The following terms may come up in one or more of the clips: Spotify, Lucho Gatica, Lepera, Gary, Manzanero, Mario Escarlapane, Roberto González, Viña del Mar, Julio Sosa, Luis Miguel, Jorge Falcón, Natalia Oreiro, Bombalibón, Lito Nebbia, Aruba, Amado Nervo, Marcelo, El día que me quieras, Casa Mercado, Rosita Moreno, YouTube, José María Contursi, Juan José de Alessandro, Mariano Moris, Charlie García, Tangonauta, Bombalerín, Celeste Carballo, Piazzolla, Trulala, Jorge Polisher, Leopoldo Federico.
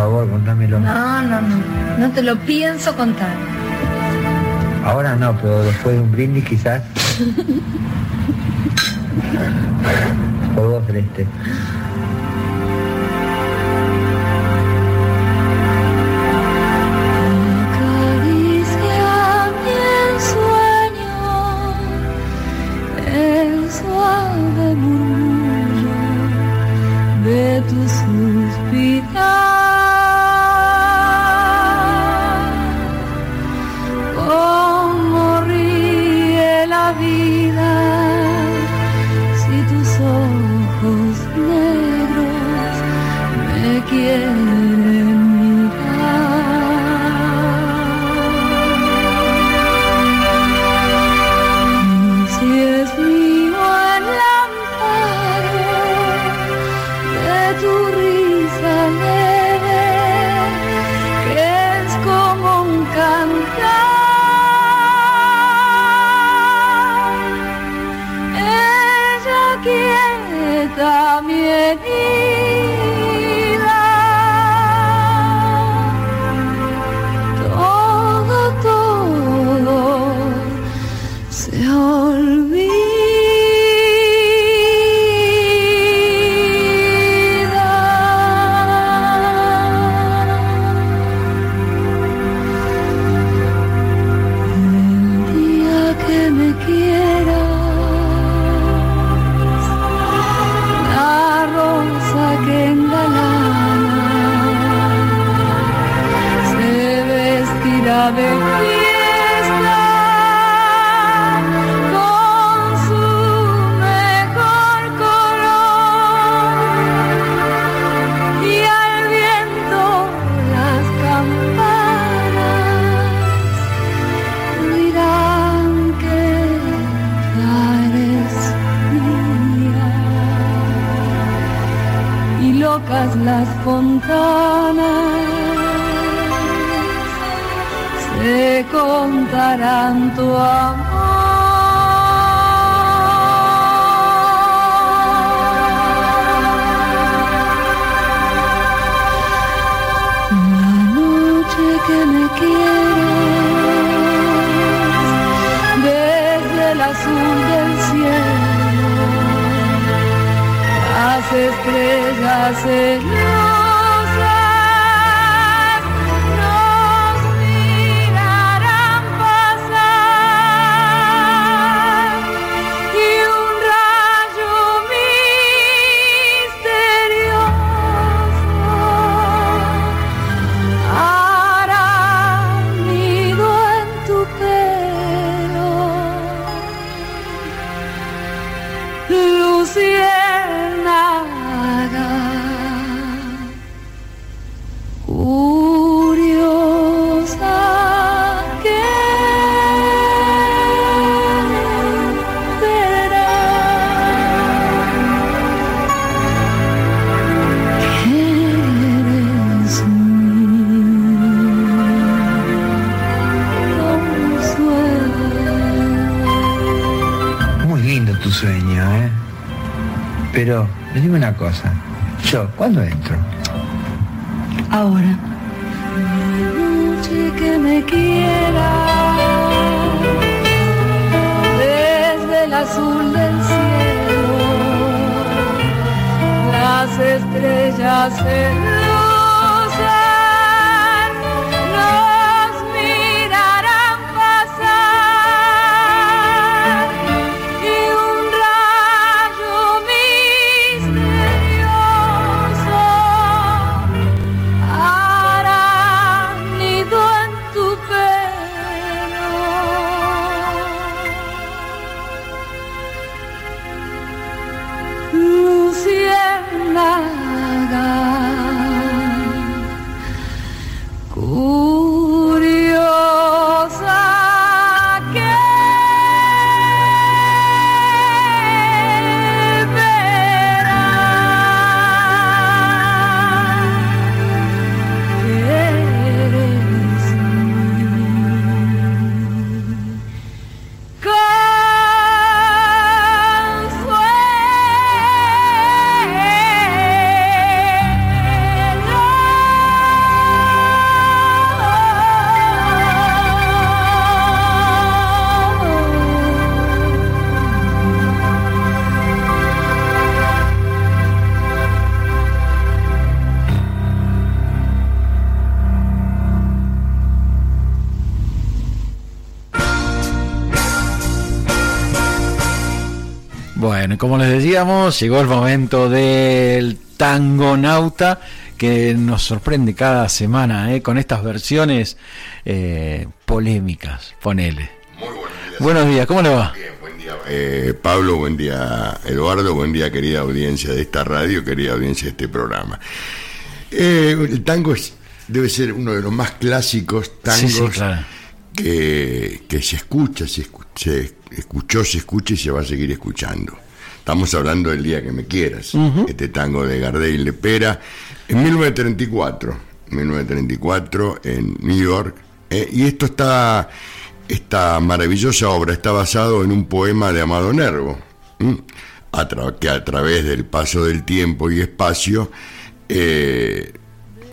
favor, contámelo. No te lo pienso contar. Ahora no, pero después de un brindis quizás. O dos, triste. Cosa. Yo, ¿cuándo entro? Ahora. La noche que me quieras, desde el azul del cielo, las estrellas se... Bueno, y como les decíamos, llegó el momento del Tangonauta, que nos sorprende cada semana con estas versiones polémicas, ponele. Muy buenos días. Buenos días, ¿cómo le va? Bien, buen día. Pablo, buen día Eduardo, buen día querida audiencia de esta radio, querida audiencia de este programa. El tango debe ser uno de los más clásicos tangos, sí, claro, que se escucha y se va a seguir escuchando. Estamos hablando del Día que me quieras, uh-huh, este tango de Gardel y Lepera, en 1934 en New York, y esto esta maravillosa obra está basado en un poema de Amado Nervo, que a través del paso del tiempo y espacio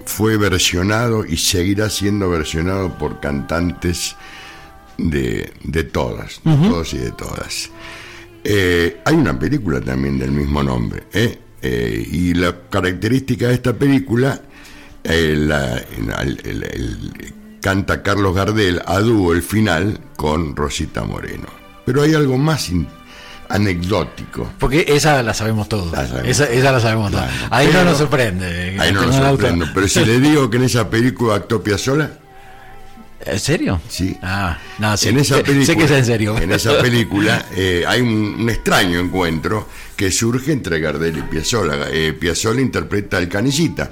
fue versionado y seguirá siendo versionado por cantantes de todos y de todas. Hay una película también del mismo nombre, y la característica de esta película, canta Carlos Gardel a dúo el final con Rosita Moreno. Pero hay algo más anecdótico. Porque esa la sabemos todos. Esa la sabemos todos. Ahí no nos sorprende. Ahí no nos sorprende. Pero si le digo que en esa película actuó Piazzolla. ¿En serio? Sí. Ah, no, sí. En esa película, sé que es en serio. En esa película hay un extraño encuentro que surge entre Gardel y Piazzolla. Piazzolla interpreta al Canillita.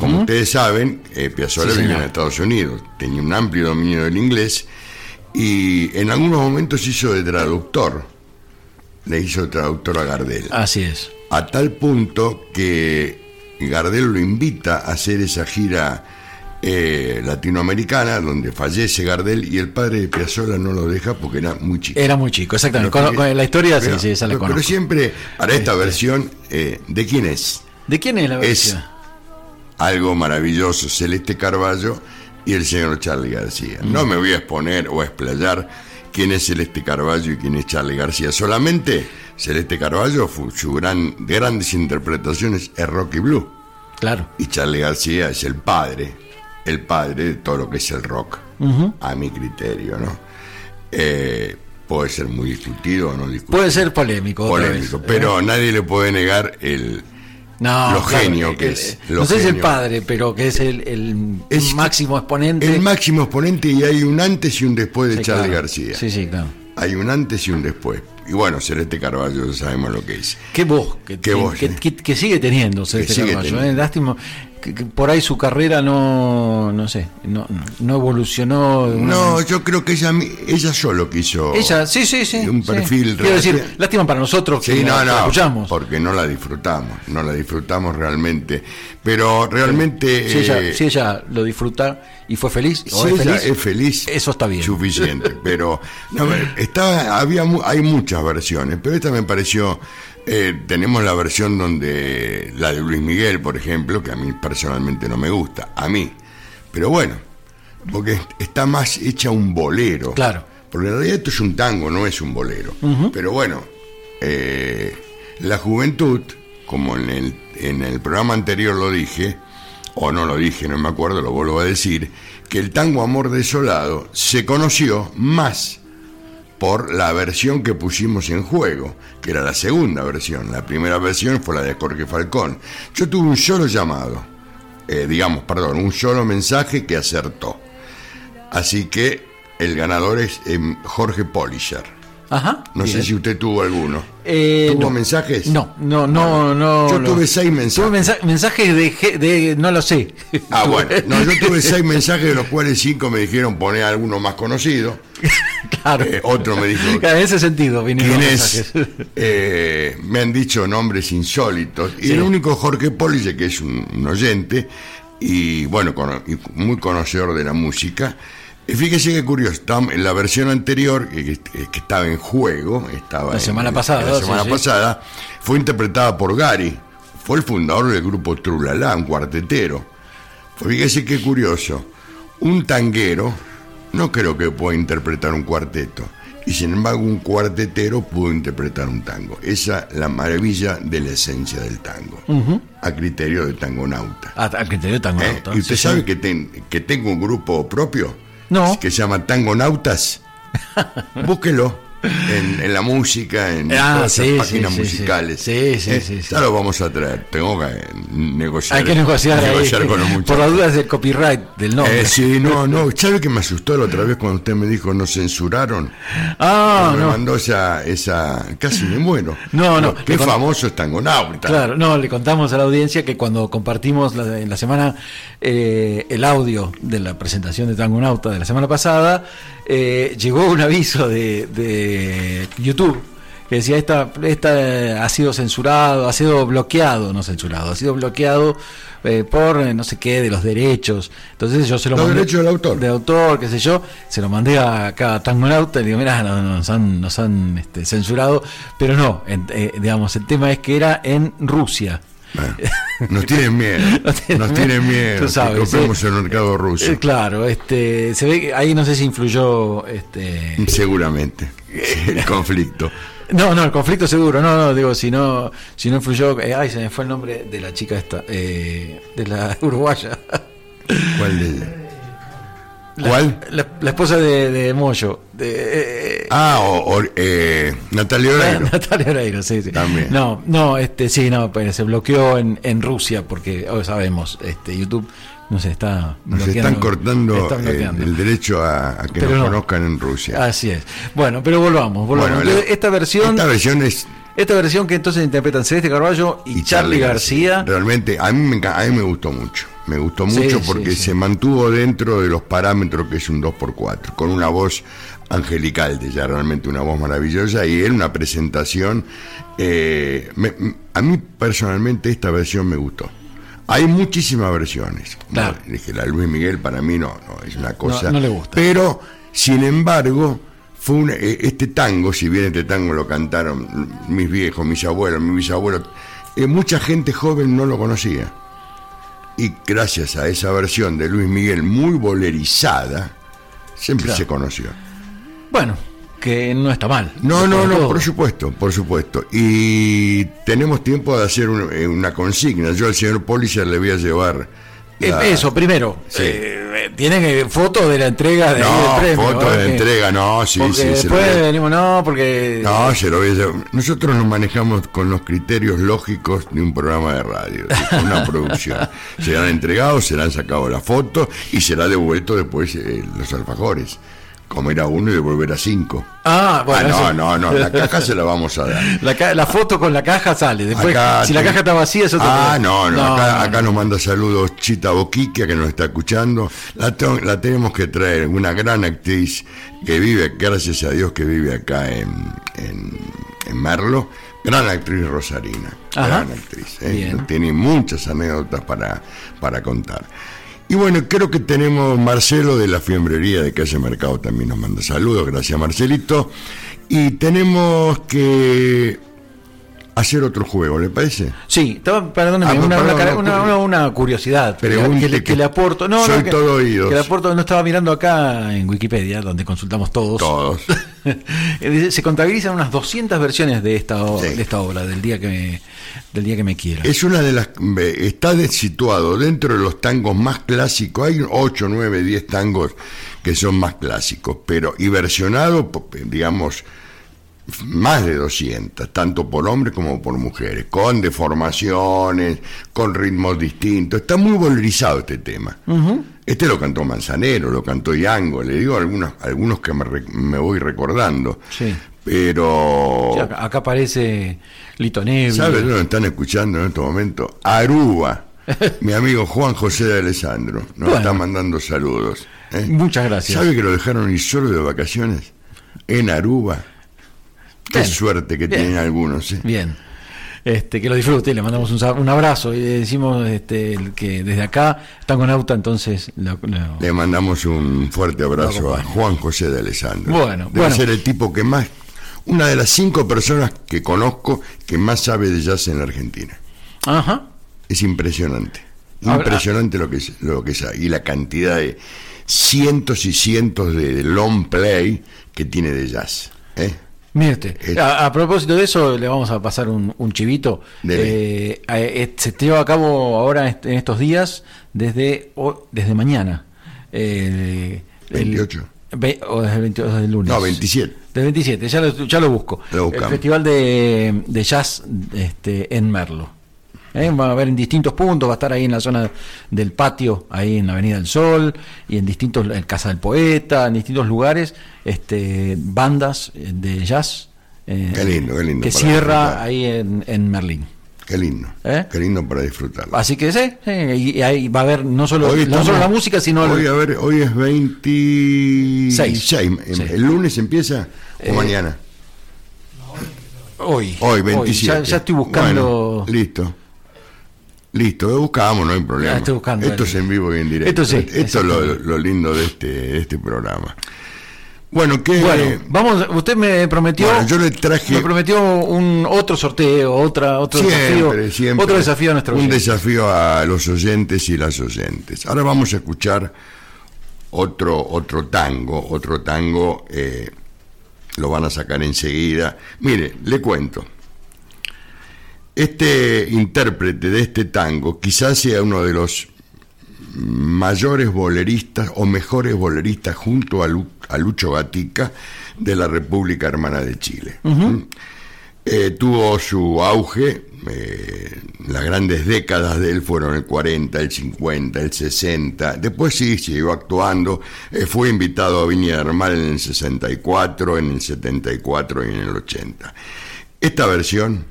Como ustedes saben, Piazzolla vive en Estados Unidos, tenía un amplio dominio del inglés y en algunos momentos hizo de traductor. Le hizo de traductor a Gardel. Así es. A tal punto que Gardel lo invita a hacer esa gira latinoamericana, donde fallece Gardel y el padre de Piazzolla no lo deja porque era muy chico. Era muy chico, exactamente. Con la historia, pero, sí, esa la conozco. Pero siempre, para esta versión, ¿de quién es? ¿De quién es la versión? Es algo maravilloso, Celeste Carballo y el señor Charlie García. No me voy a exponer o a explayar quién es Celeste Carballo y quién es Charlie García. Solamente Celeste Carballo, su grandes interpretaciones es Rocky Blue. Claro. Y Charlie García es el padre de todo lo que es el rock, a mi criterio, ¿no? Puede ser muy discutido o no discutido. Puede ser polémico, pero nadie le puede negar el genio que es el padre, pero que es el máximo exponente. El máximo exponente, y hay un antes y un después de Charlie García. Sí, claro. Hay un antes y un después. Y bueno, Celeste Carballo sabemos lo que es. Qué voz, que sigue teniendo Celeste Carballo. Lástima que por ahí su carrera no evolucionó. Yo creo que ella solo quiso. Ella, sí. Un perfil. Sí. Quiero decir, lástima para nosotros que la escuchamos. Porque no la disfrutamos realmente. Pero realmente. Si ella lo disfruta y fue feliz. Si ella es feliz. Eso está bien. Suficiente. Pero hay muchas versiones, pero esta me pareció. Tenemos la versión donde la de Luis Miguel, por ejemplo, que a mí personalmente no me gusta, pero bueno, porque está más hecha un bolero, claro, porque en realidad esto es un tango, no es un bolero, pero bueno, la juventud, como en el programa anterior lo dije, o no lo dije, no me acuerdo, lo vuelvo a decir, que el tango Amor Desolado se conoció más por la versión que pusimos en juego, que era la segunda versión. La primera versión fue la de Jorge Falcón. Yo tuve un solo llamado, un solo mensaje que acertó. Así que el ganador es Jorge Polisher. Ajá. No sé si usted tuvo alguno. ¿Tuvo mensajes? No. Yo tuve 6 mensajes. Mensajes de no lo sé. Ah, bueno. No, yo tuve 6 mensajes, de los cuales 5 me dijeron poner alguno más conocido. Claro. Otro me dijo. Claro, en ese sentido vinieron mensajes. Me han dicho nombres insólitos. Y el único Jorge Polisher, que es un oyente y bueno, muy conocedor de la música. Y fíjese qué curioso, en la versión anterior, que estaba en juego, la semana pasada, fue interpretada por Gary, fue el fundador del grupo Trulala, un cuartetero. Fíjese qué curioso, un tanguero no creo que pueda interpretar un cuarteto, y sin embargo un cuartetero pudo interpretar un tango. Esa es la maravilla de la esencia del tango, a criterio del Tangonauta. A criterio del Tangonauta. ¿Y usted sabe que tengo un grupo propio? No. Que se llama Tangonautas. Búsquelo. en la música, en las páginas musicales. Sí. Lo vamos a traer. Tengo que negociar. Hay que negociar con los muchachos. Por las dudas del copyright del nombre. ¿Sabe que me asustó la otra vez cuando usted me dijo nos censuraron? Me mandó esa. Casi me muero. Qué famoso es Tangonauta. Claro, le contamos a la audiencia que cuando compartimos en la semana el audio de la presentación de Tangonauta de la semana pasada, llegó un aviso de YouTube que decía esta ha sido censurado, ha sido bloqueado, no censurado, ha sido bloqueado por no sé qué de los derechos. Entonces yo se lo mandé, derechos del autor, qué sé yo, se lo mandé acá a Tangonauta y digo, mirá, nos han censurado, pero no, el tema es que era en Rusia. Bueno, nos tienen miedo, tú sabes, compremos en el mercado ruso. Claro, se ve que ahí no sé si influyó seguramente el conflicto. No, el conflicto seguro, digo, si no influyó, se me fue el nombre de la chica esta, de la uruguaya. ¿Cuál de ella? ¿Cuál? La esposa de Moyo. Natalia Oreiro. Natalia Oreiro, sí. También. Pero se bloqueó en Rusia porque hoy sabemos, YouTube nos está bloqueando. Nos están cortando el derecho a que nos conozcan en Rusia. Así es. Bueno, pero volvamos. Bueno, esta versión que entonces interpretan Celeste Carballo y Charlie García. Realmente a mí me gustó mucho. Me gustó mucho porque se mantuvo dentro de los parámetros que es un 2x4, con una voz angelical, ya realmente una voz maravillosa, y era una presentación. A mí personalmente esta versión me gustó. Hay muchísimas versiones. Claro. Dije, la de Luis Miguel para mí no es una cosa. No le gusta. Pero, sin embargo, fue este tango, si bien este tango lo cantaron mis viejos, mis abuelos, mis bisabuelos, mucha gente joven no lo conocía. Y gracias a esa versión de Luis Miguel muy bolerizada, siempre se conoció. Bueno, que no está mal. No, por supuesto. Y tenemos tiempo de hacer una consigna. Yo al señor Polisher le voy a llevar... Eso, primero. Sí. ¿Tienen fotos de la entrega del premio? No, fotos de la entrega, sí. Después venimos, porque... No, se lo voy a llevar. Nosotros nos manejamos con los criterios lógicos de un programa de radio, de una producción. Serán entregados, serán sacados las fotos y será devuelto después los alfajores. Comer a uno y devolver a 5. Bueno. No, la caja se la vamos a dar. La foto con la caja sale. Después, acá, si la caja está vacía, eso también. Acá nos manda saludos Chita Boquiquia, que nos está escuchando. La tenemos que traer, una gran actriz que vive, gracias a Dios, que vive acá en Merlo. Gran actriz rosarina. Ajá. Gran actriz. Tiene muchas anécdotas para contar. Y bueno, creo que tenemos Marcelo de la fiambrería de Casa Mercado, también nos manda saludos, gracias Marcelito. Y tenemos que hacer otro juego, ¿le parece? Sí, perdóname, una curiosidad que le aporto. Soy todo oídos. Que le aporto, no estaba mirando acá en Wikipedia, donde consultamos todos. Se contabilizan unas 200 versiones de esta obra, del día que me quieras. Es una de las... Está situado dentro de los tangos más clásicos. Hay 8, 9, 10 tangos que son más clásicos, pero y versionado, digamos, más de 200, tanto por hombres como por mujeres, con deformaciones, con ritmos distintos. Está muy valorizado este tema. Uh-huh. Lo cantó Manzanero, lo cantó Yango, le digo algunos que me voy recordando. Sí. Pero... acá aparece Lito Nebbia. ¿Sabes lo que están escuchando en este momento? Aruba. Mi amigo Juan José de Alessandro está mandando saludos. Muchas gracias. ¿Sabe que lo dejaron ir solo de vacaciones? En Aruba. Qué suerte que tienen algunos. Bien. Que lo disfrute, le mandamos un abrazo y le decimos que desde acá Tangonauta, entonces le mandamos un fuerte abrazo a Juan José de Alessandro. Debe ser el tipo que más, una de las 5 personas que conozco que más sabe de jazz en la Argentina. Ajá. Es impresionante lo que es, y la cantidad de cientos y cientos de long play que tiene de jazz. Mírate, a propósito de eso, le vamos a pasar un chivito. Se lleva a cabo ahora en estos días, desde mañana. 28. ¿O es el 22 del lunes? No, 27. Del 27, ya lo busco. El Festival de Jazz en Merlo. Va a haber en distintos puntos, va a estar ahí en la zona del patio, ahí en la Avenida del Sol, y en distintos, en Casa del Poeta, en distintos lugares, bandas de jazz. Qué lindo que cierra ahí en Merlín. Qué lindo para disfrutar. Así que sí, y ahí va a haber no solo la música, sino... Hoy es 26. ¿El lunes empieza o mañana? Hoy 27. Ya estoy buscando... Bueno, listo, buscábamos, no hay problema. Esto es en vivo y en directo. Esto es lo lindo de este programa. Bueno, vamos, usted me prometió. Bueno, yo le traje. Me prometió otro sorteo, otro desafío. Otro desafío a nuestro oyente. Un desafío a los oyentes y las oyentes. Ahora vamos a escuchar otro tango. Lo van a sacar enseguida. Mire, le cuento. Este intérprete de este tango quizás sea uno de los mayores boleristas o mejores boleristas junto a Lucho Gatica de la República Hermana de Chile. Uh-huh. Tuvo su auge, las grandes décadas de él fueron el 40, el 50, el 60, después sí siguió actuando, fue invitado a Viña del Mar en el 64, en el 74 y en el 80. Esta versión,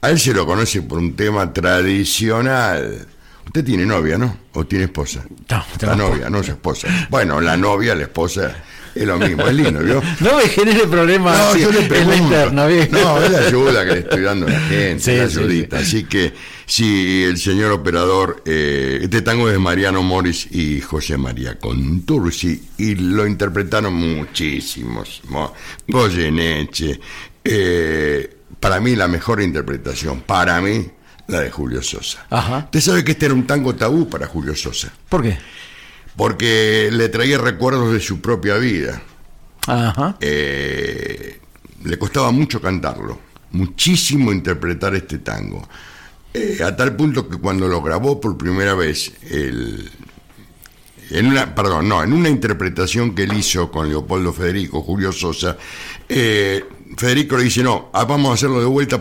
a él se lo conoce por un tema tradicional. Usted tiene novia, ¿no? ¿O tiene esposa? No, la novia, no es esposa. Bueno, la novia, la esposa, es lo mismo, es lindo, ¿vio? No me genere problemas. No, yo le pregunto. No, es la ayuda que le estoy dando a la gente, sí, la ayudita. Sí, sí. Así que, si el señor operador, este tango es de Mariano Moris y José María Contursi, y lo interpretaron muchísimos. Goyeneche. Para mí, la mejor interpretación, para mí, la de Julio Sosa. Ajá. Usted sabe que este era un tango tabú para Julio Sosa. ¿Por qué? Porque le traía recuerdos de su propia vida. Ajá. Le costaba mucho cantarlo, muchísimo interpretar este tango. A tal punto que cuando lo grabó por primera vez, en una interpretación que él hizo con Leopoldo Federico, Julio Sosa, Federico le dice, no, vamos a hacerlo de vuelta,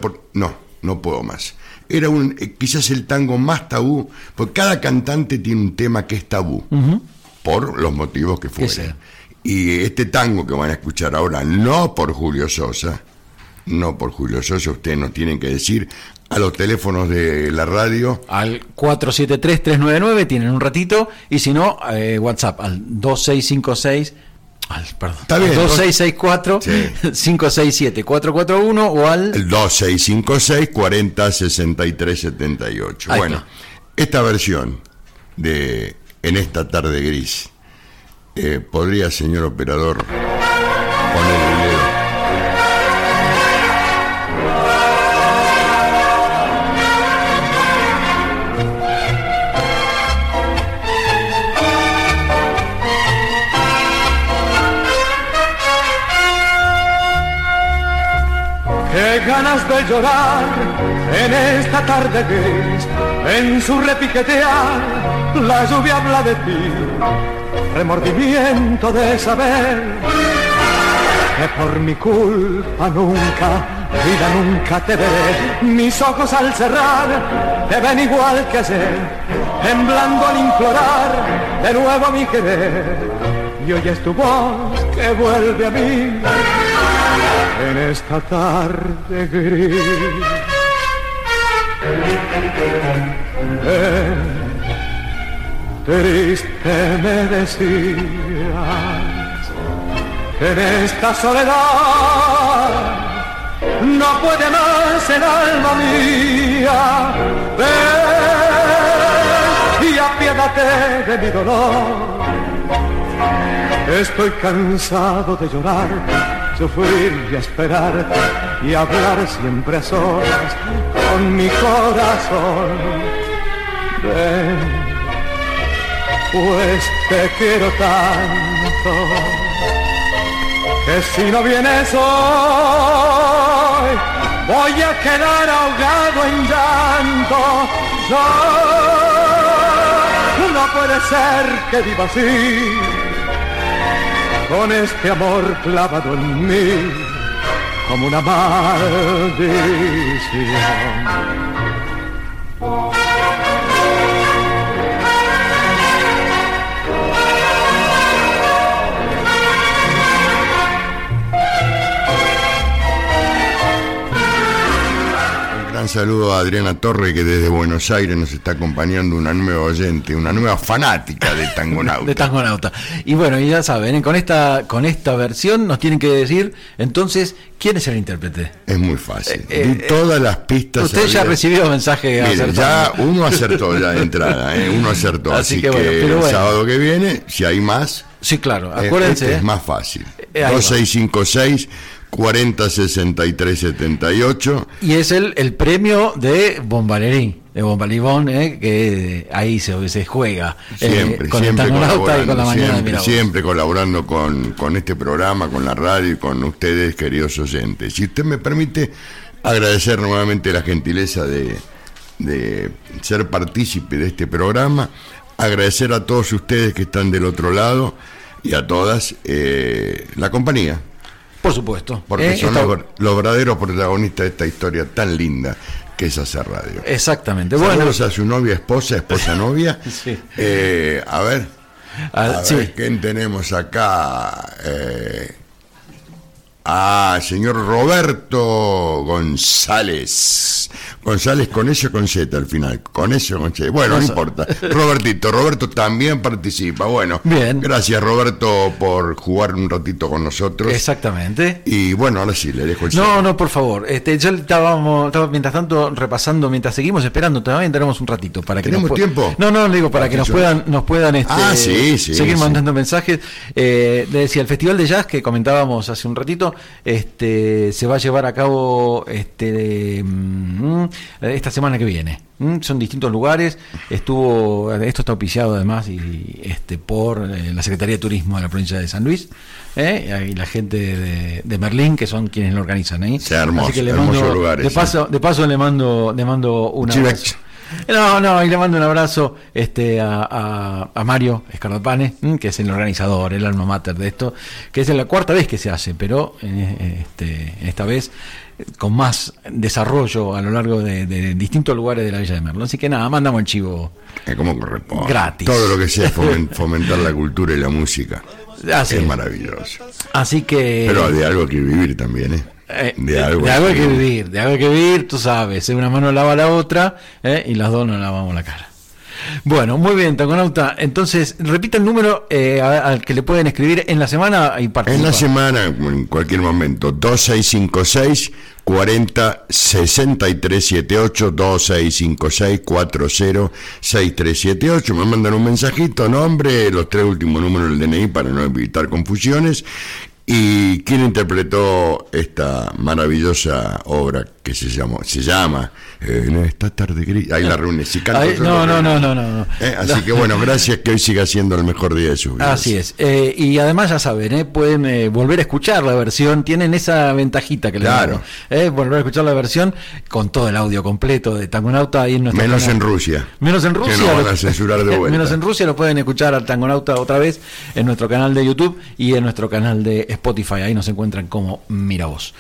no puedo más. Era quizás el tango más tabú, porque cada cantante tiene un tema que es tabú, uh-huh, por los motivos que fueran. Y este tango que van a escuchar ahora, no por Julio Sosa, ustedes nos tienen que decir a los teléfonos de la radio. Al 473-399 tienen un ratito, y si no, WhatsApp al 2656. Perdón. Está bien, 2664 567 441 o al 2656 40 63 78. Ahí bueno, está. Esta versión de En esta tarde gris, podría, señor operador, poner el video. Qué ganas de llorar en esta tarde gris, en su repiquetear la lluvia habla de ti. Remordimiento de saber que por mi culpa nunca, vida nunca te veré. Mis ojos al cerrar te ven igual que ayer, temblando al implorar de nuevo mi querer. Y hoy es tu voz que vuelve a mí en esta tarde gris. Triste me decías que en esta soledad no puede más el alma mía. Ven y apiádate de mi dolor, estoy cansado de llorar, sufrir y esperar y hablar siempre a solas con mi corazón. Ven, pues te quiero tanto que si no vienes hoy voy a quedar ahogado en llanto. No puede ser que viva así, con este amor clavado en mí como una maldición. Un saludo a Adriana Torre, que desde Buenos Aires nos está acompañando, una nueva oyente, una nueva fanática de Tangonauta. De Tangonauta. Y bueno, y ya saben, ¿eh? Con esta versión nos tienen que decir, entonces, ¿quién es el intérprete? Es muy fácil. Todas las pistas. Usted ya recibió mensaje. Mire, ya uno acertó ya de entrada, uno acertó. Así que bueno, el sábado que viene, si hay más. Sí, claro, acuérdense. Es más fácil. 2656 406378. Y es el premio de Bombalerín, de Bombalibón, que ahí se juega. Siempre, con siempre, colaborando, y con la mañana siempre colaborando con este programa, con la radio y con ustedes, queridos oyentes. Si usted me permite, agradecer nuevamente la gentileza de ser partícipe de este programa, agradecer a todos ustedes que están del otro lado y a todas la compañía. Por supuesto. Porque son los verdaderos protagonistas de esta historia tan linda que es hacer radio. Exactamente. Saludos a su novia, esposa, novia. Sí. A ver. ¿Quién tenemos acá? Señor Roberto González. González con S o con Z al final. Con S o con Z. Bueno, no importa. Roberto también participa. Bueno, bien. Gracias, Roberto, por jugar un ratito con nosotros. Exactamente. Y bueno, ahora sí, le dejo el saludo. No, por favor. Ya estábamos mientras tanto repasando, mientras seguimos esperando, también tenemos un ratito para que ¿tenemos tiempo? No, digo, para que nos puedan seguir mandando mensajes. Le decía, el Festival de Jazz que comentábamos hace un ratito, se va a llevar a cabo esta semana que viene. Son distintos lugares. Esto está auspiciado además y por la Secretaría de Turismo de la provincia de San Luis, y la gente de Merlín, que son quienes lo organizan ahí. Hermoso, así que le mando, lugares, de paso le mando un abrazo. Y le mando un abrazo a Mario Escarlapane, que es el organizador, el alma mater de esto, que es la cuarta vez que se hace, pero esta vez con más desarrollo a lo largo de distintos lugares de la Villa de Merlo. Así que nada, mandamos el chivo. Como corresponde. Gratis. Todo lo que sea fomentar la cultura y la música. Es maravilloso. Así que. Pero de algo que vivir también, De algo que vivir, tú sabes. Una mano lava la otra, y las dos nos lavamos la cara. Bueno, muy bien, Tangonauta. Entonces, repita el número al que le pueden escribir en la semana y participar. En la semana, en cualquier momento, 2656 406378, 2656 406378. Me mandan un mensajito, nombre, los tres últimos números del DNI para no evitar confusiones. ¿Y quién interpretó esta maravillosa obra que se llama en esta tarde gris? Ahí la reúne. Si no. Así que bueno, gracias, que hoy siga siendo el mejor día de sus vidas. Así es. Y además ya saben, pueden volver a escuchar la versión. Tienen esa ventajita que les claro. dan. Volver a escuchar la versión con todo el audio completo de Tangonauta. Ahí en menos canal. En Rusia. Menos en Rusia. Que nos van a censurar de vuelta. Menos en Rusia lo pueden escuchar al Tangonauta otra vez en nuestro canal de YouTube y en nuestro canal de Spotify, ahí nos encuentran como Mira Vos.